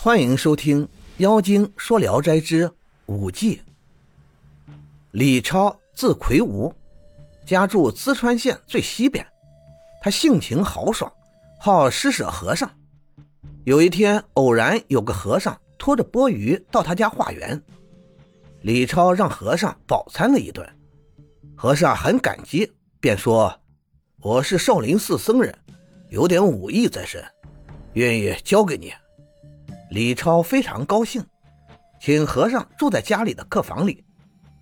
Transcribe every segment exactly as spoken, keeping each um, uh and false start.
欢迎收听《妖精说聊斋之武技》。李超字魁梧，家住淄川县最西边。他性情豪爽，好施舍和尚。有一天偶然有个和尚拖着钵盂到他家化缘，李超让和尚饱餐了一顿。和尚很感激，便说：“我是少林寺僧人，有点武艺在身，愿意教给你。”李超非常高兴，请和尚住在家里的客房里，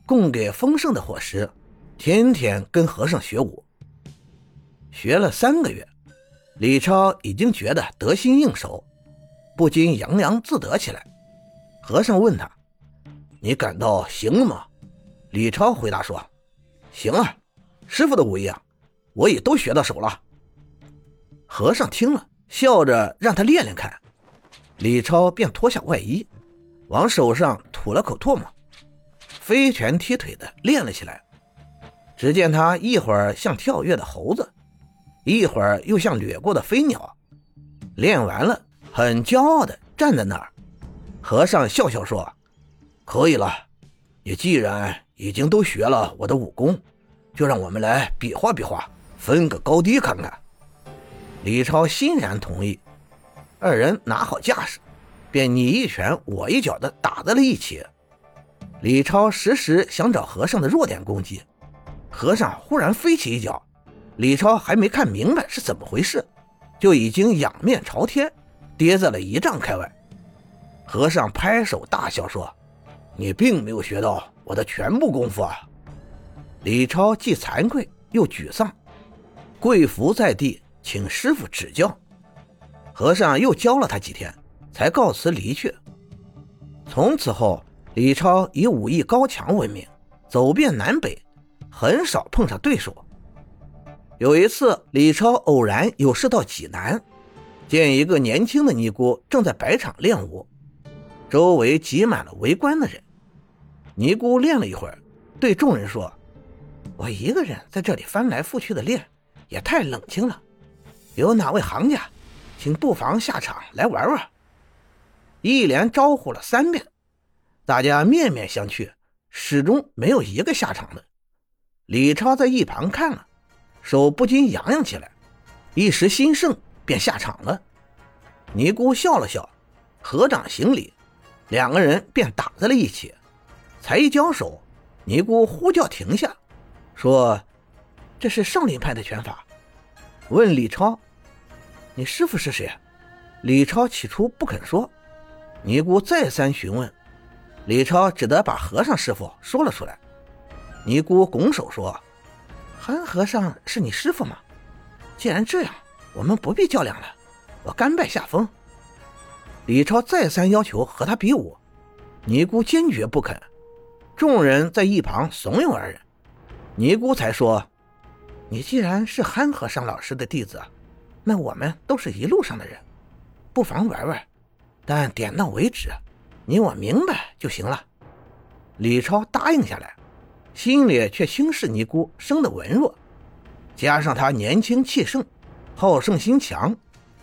供给丰盛的伙食，天天跟和尚学武。学了三个月，李超已经觉得得心应手，不禁洋洋自得起来。和尚问他：“你感到行了吗？”李超回答说：“行啊，师傅的武艺啊，我也都学到手了。”和尚听了，笑着让他练练看。李超便脱下外衣，往手上吐了口唾沫，飞拳踢腿的练了起来。只见他一会儿像跳跃的猴子，一会儿又像掠过的飞鸟。练完了，很骄傲的站在那儿。和尚笑笑说：“可以了，你既然已经都学了我的武功，就让我们来比划比划，分个高低看看。”李超欣然同意。二人拿好架势，便你一拳我一脚的打在了一起。李超时时想找和尚的弱点攻击，和尚忽然飞起一脚，李超还没看明白是怎么回事，就已经仰面朝天，跌在了一丈开外。和尚拍手大笑说：“你并没有学到我的全部功夫啊！”李超既惭愧又沮丧，跪伏在地，请师父指教。和尚又教了他几天，才告辞离去。从此后，李超以武艺高强闻名，走遍南北，很少碰上对手。有一次，李超偶然有事到济南，见一个年轻的尼姑正在白场练武，周围挤满了围观的人。尼姑练了一会儿，对众人说：“我一个人在这里翻来覆去的练，也太冷清了。有哪位行家？请不妨下场来玩玩。”一连招呼了三遍，大家面面相觑，始终没有一个下场的。李超在一旁看了，手不禁痒痒起来，一时心盛，便下场了。尼姑笑了笑，合掌行礼，两个人便打在了一起。才一交手，尼姑呼叫停下，说：“这是少林派的拳法。”问李超：“你师父是谁？”李超起初不肯说，尼姑再三询问，李超只得把和尚师父说了出来。尼姑拱手说：“韩和尚是你师父吗？既然这样，我们不必较量了，我甘拜下风。”李超再三要求和他比武，尼姑坚决不肯。众人在一旁怂恿二人，尼姑才说：“你既然是韩和尚老师的弟子，那我们都是一路上的人，不妨玩玩，但点到为止，你我明白就行了。”李超答应下来，心里却轻视尼姑生得文弱，加上他年轻气盛，好胜心强，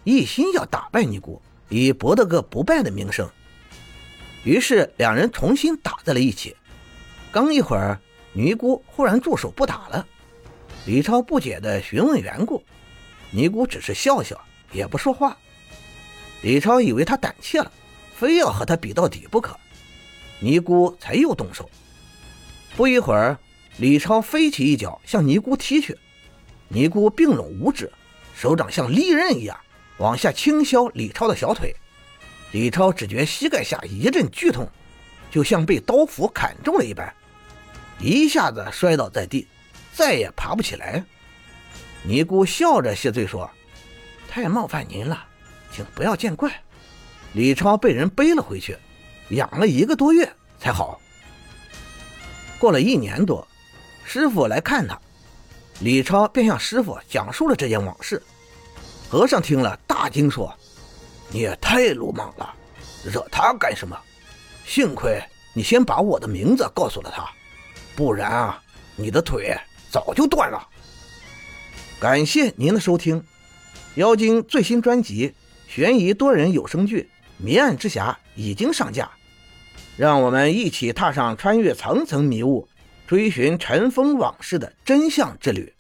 一心要打败尼姑，以博得个不败的名声。于是两人重新打在了一起。刚一会儿，尼姑忽然住手不打了。李超不解地询问缘故，尼姑只是笑笑，也不说话。李超以为他胆怯了，非要和他比到底不可，尼姑才又动手。不一会儿，李超飞起一脚向尼姑踢去，尼姑并拢五指，手掌像利刃一样往下轻削李超的小腿。李超只觉膝盖下一阵剧痛，就像被刀斧砍中了一般，一下子摔倒在地，再也爬不起来。尼姑笑着谢罪说：“太冒犯您了，请不要见怪。”李超被人背了回去，养了一个多月才好。过了一年多，师父来看他，李超便向师父讲述了这件往事。和尚听了大惊说：“你也太鲁莽了，惹他干什么？幸亏你先把我的名字告诉了他，不然啊，你的腿早就断了。”感谢您的收听，妖精最新专辑悬疑多人有声剧迷案之匣已经上架，让我们一起踏上穿越层层迷雾，追寻尘封往事的真相之旅。